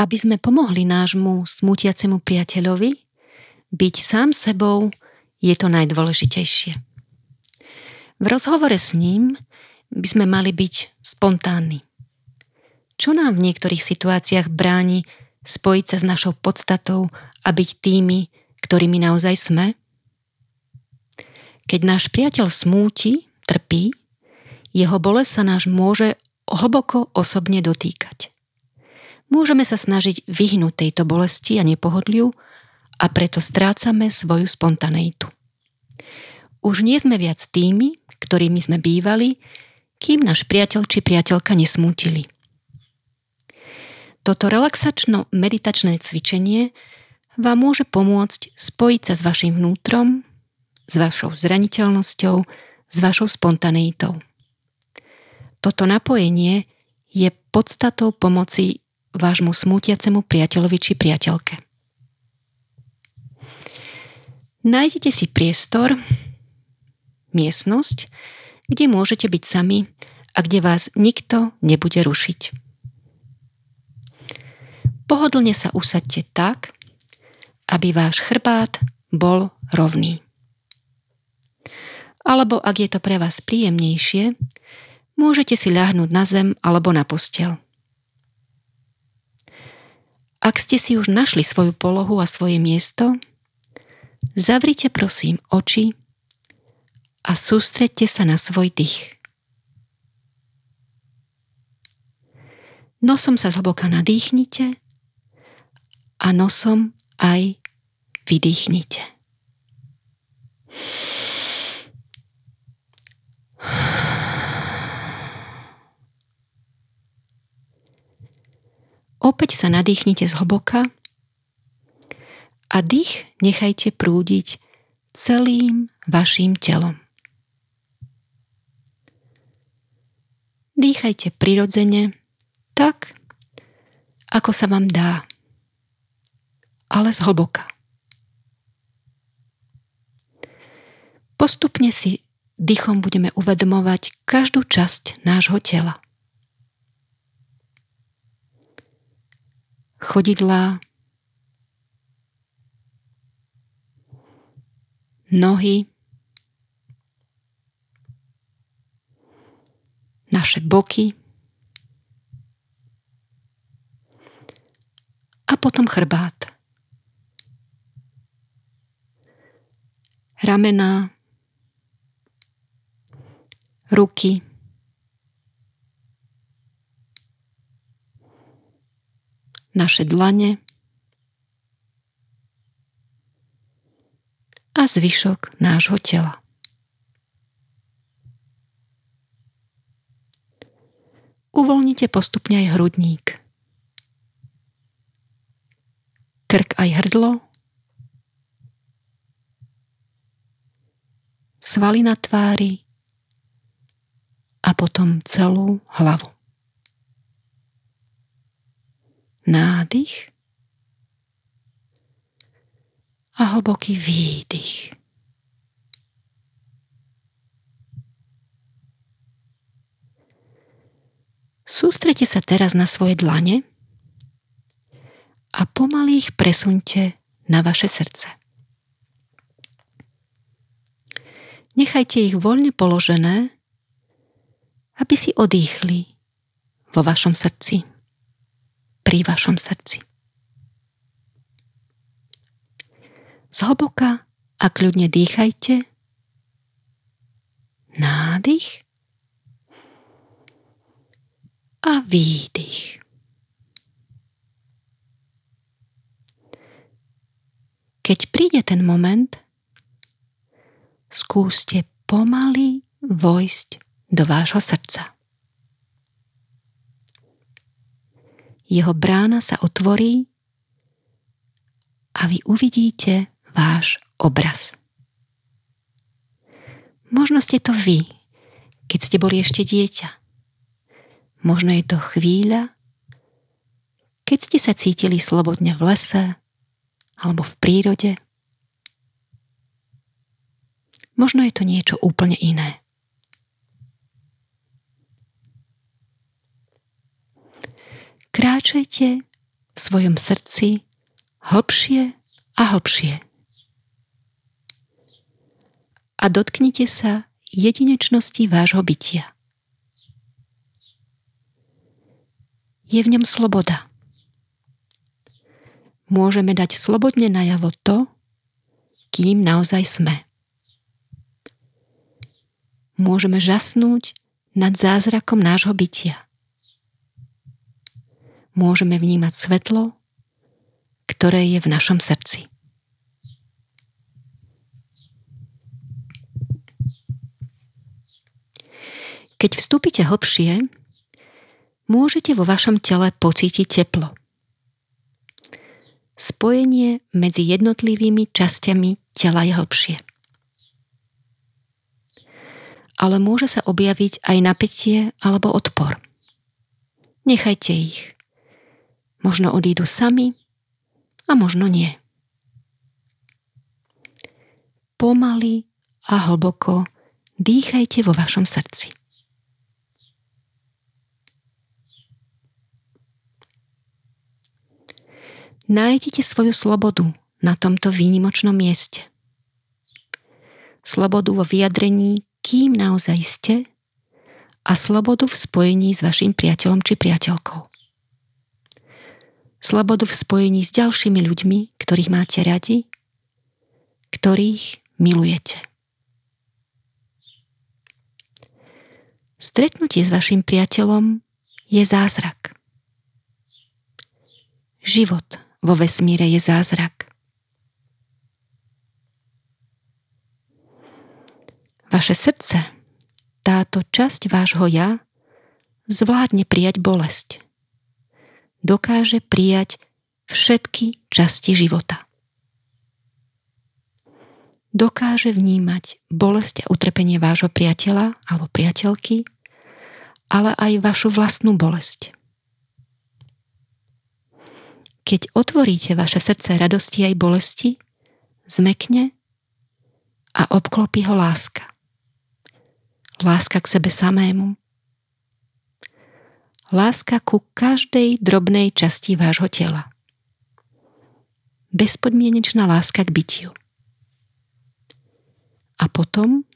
aby sme pomohli nášmu smútiacemu priateľovi, byť sám sebou je to najdôležitejšie. V rozhovore s ním by sme mali byť spontánni. Čo nám v niektorých situáciách bráni spojiť sa s našou podstatou a byť tými, ktorými naozaj sme? Keď náš priateľ smúti, trpí, jeho bolesť sa nás môže hlboko osobne dotýkať. Môžeme sa snažiť vyhnúť tejto bolesti a nepohodliu a preto strácame svoju spontaneitu. Už nie sme viac tými, ktorými sme bývali, kým náš priateľ či priateľka nesmútili. Toto relaxačno-meditačné cvičenie vám môže pomôcť spojiť sa s vašim vnútrom, s vašou zraniteľnosťou, s vašou spontaneitou. Toto napojenie je podstatou pomoci vášmu smútiacemu priateľovi či priateľke. Nájdete si priestor, miestnosť, kde môžete byť sami a kde vás nikto nebude rušiť. Pohodlne sa usaďte tak, aby váš chrbát bol rovný. Alebo ak je to pre vás príjemnejšie, môžete si ľahnúť na zem alebo na posteľ. Ak ste si už našli svoju polohu a svoje miesto, zavrite prosím oči a sústreďte sa na svoj dých. Nosom sa zhlboka nadýchnite a nosom aj vydýchnite. Opäť sa nadýchnite zhlboka a dých nechajte prúdiť celým vaším telom. Dýchajte prirodzene tak, ako sa vám dá, ale zhlboka. Postupne si dýchom budeme uvedomovať každú časť nášho tela. Chodidlá, nohy, naše boky a potom chrbát. Ramená, ruky, naše dlane a zvyšok nášho tela. Uvoľnite postupne aj hrudník, krk aj hrdlo, svaly na tvári a potom celú hlavu. Nádych a hlboký výdych. Sústrete sa teraz na svoje dlane a pomaly ich presuňte na vaše srdce. Nechajte ich voľne položené, aby si odýchli vo vašom srdci, pri vašom srdci. Zhlboka a kľudne dýchajte. Nádych a výdych. Keď príde ten moment, skúste pomaly vojsť do vášho srdca. Jeho brána sa otvorí a vy uvidíte váš obraz. Možno ste to vy, keď ste boli ešte dieťa. Možno je to chvíľa, keď ste sa cítili slobodne v lese alebo v prírode. Možno je to niečo úplne iné. Kráčajte v svojom srdci hlbšie a hlbšie. A dotknite sa jedinečnosti vášho bytia. Je v ňom sloboda. Môžeme dať slobodne najavo to, kým naozaj sme. Môžeme žasnúť nad zázrakom nášho bytia. Môžeme vnímať svetlo, ktoré je v našom srdci. Keď vstúpite hlbšie, môžete vo vašom tele pocítiť teplo. Spojenie medzi jednotlivými časťami tela je hlbšie. Ale môže sa objaviť aj napätie alebo odpor. Nechajte ich. Možno odídu sami a možno nie. Pomaly a hlboko dýchajte vo vašom srdci. Nájdite svoju slobodu na tomto výnimočnom mieste. Slobodu vo vyjadrení, kým naozaj ste, a slobodu v spojení s vašim priateľom či priateľkou. Slobodu v spojení s ďalšími ľuďmi, ktorých máte radi, ktorých milujete. Stretnutie s vašim priateľom je zázrak. Život vo vesmíre je zázrak. Vaše srdce, táto časť vášho ja, zvládne prijať bolesť. Dokáže prijať všetky časti života. Dokáže vnímať bolesť a utrpenie vášho priateľa alebo priateľky, ale aj vašu vlastnú bolesť. Keď otvoríte vaše srdce radosti aj bolesti, zmekne a obklopí ho láska. Láska k sebe samému. Láska ku každej drobnej časti vášho tela. Bezpodmienečná láska k bytiu. A potom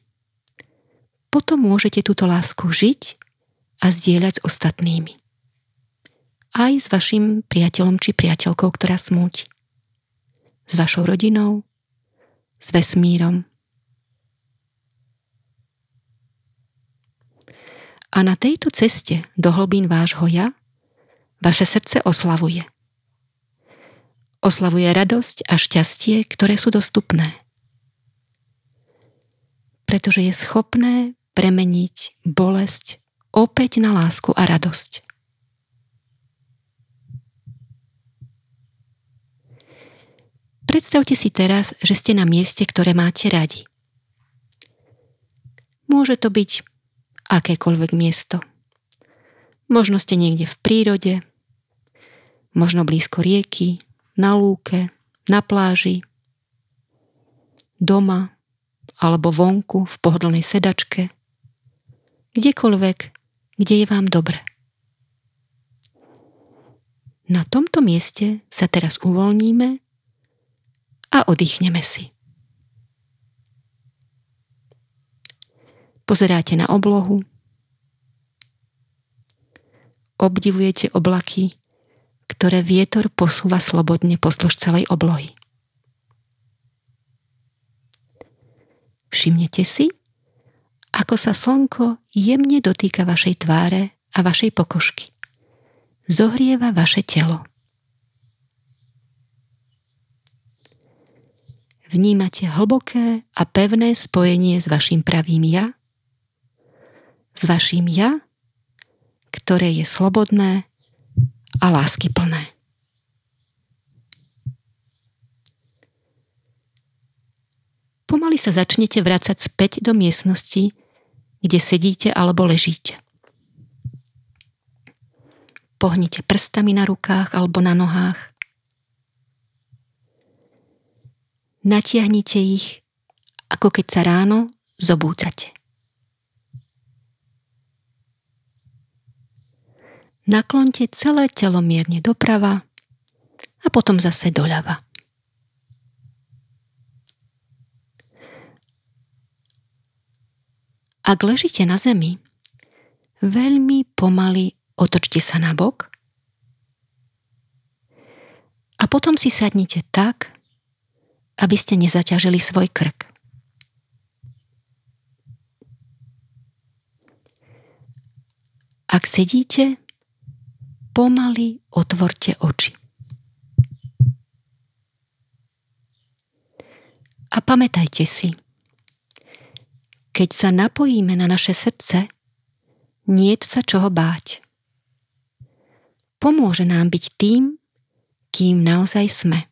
môžete túto lásku žiť a zdieľať s ostatnými. Aj s vašim priateľom či priateľkou, ktorá smúti. S vašou rodinou, s vesmírom. A na tejto ceste do hlbín vášho ja vaše srdce oslavuje. Oslavuje radosť a šťastie, ktoré sú dostupné. Pretože je schopné premeniť bolesť opäť na lásku a radosť. Predstavte si teraz, že ste na mieste, ktoré máte radi. Môže to byť akékoľvek miesto. Možno ste niekde v prírode, možno blízko rieky, na lúke, na pláži, doma alebo vonku v pohodlnej sedačke. Kdekoľvek, kde je vám dobre. Na tomto mieste sa teraz uvoľníme a oddychneme si. Pozeráte na oblohu, obdivujete oblaky, ktoré vietor posúva slobodne pozdĺž celej oblohy. Všimnite si, ako sa slnko jemne dotýka vašej tváre a vašej pokožky. Zohrieva vaše telo. Vnímate hlboké a pevné spojenie s vaším pravým ja, s vaším ja, ktoré je slobodné a láskyplné. Pomaly sa začnete vracať späť do miestnosti, kde sedíte alebo ležíte. Pohnite prstami na rukách alebo na nohách. Natiahnite ich, ako keď sa ráno zobúcate. Nakloňte celé telo mierne doprava a potom zase doľava. Ak ležíte na zemi, veľmi pomaly otočte sa na bok a potom si sadnite tak, aby ste nezaťažili svoj krk. Ak sedíte, pomaly otvorte oči. A pamätajte si, keď sa napojíme na naše srdce, niet sa čoho báť. Pomôže nám byť tým, kým naozaj sme.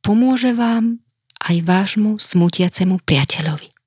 Pomôže vám aj vášmu smutiacemu priateľovi.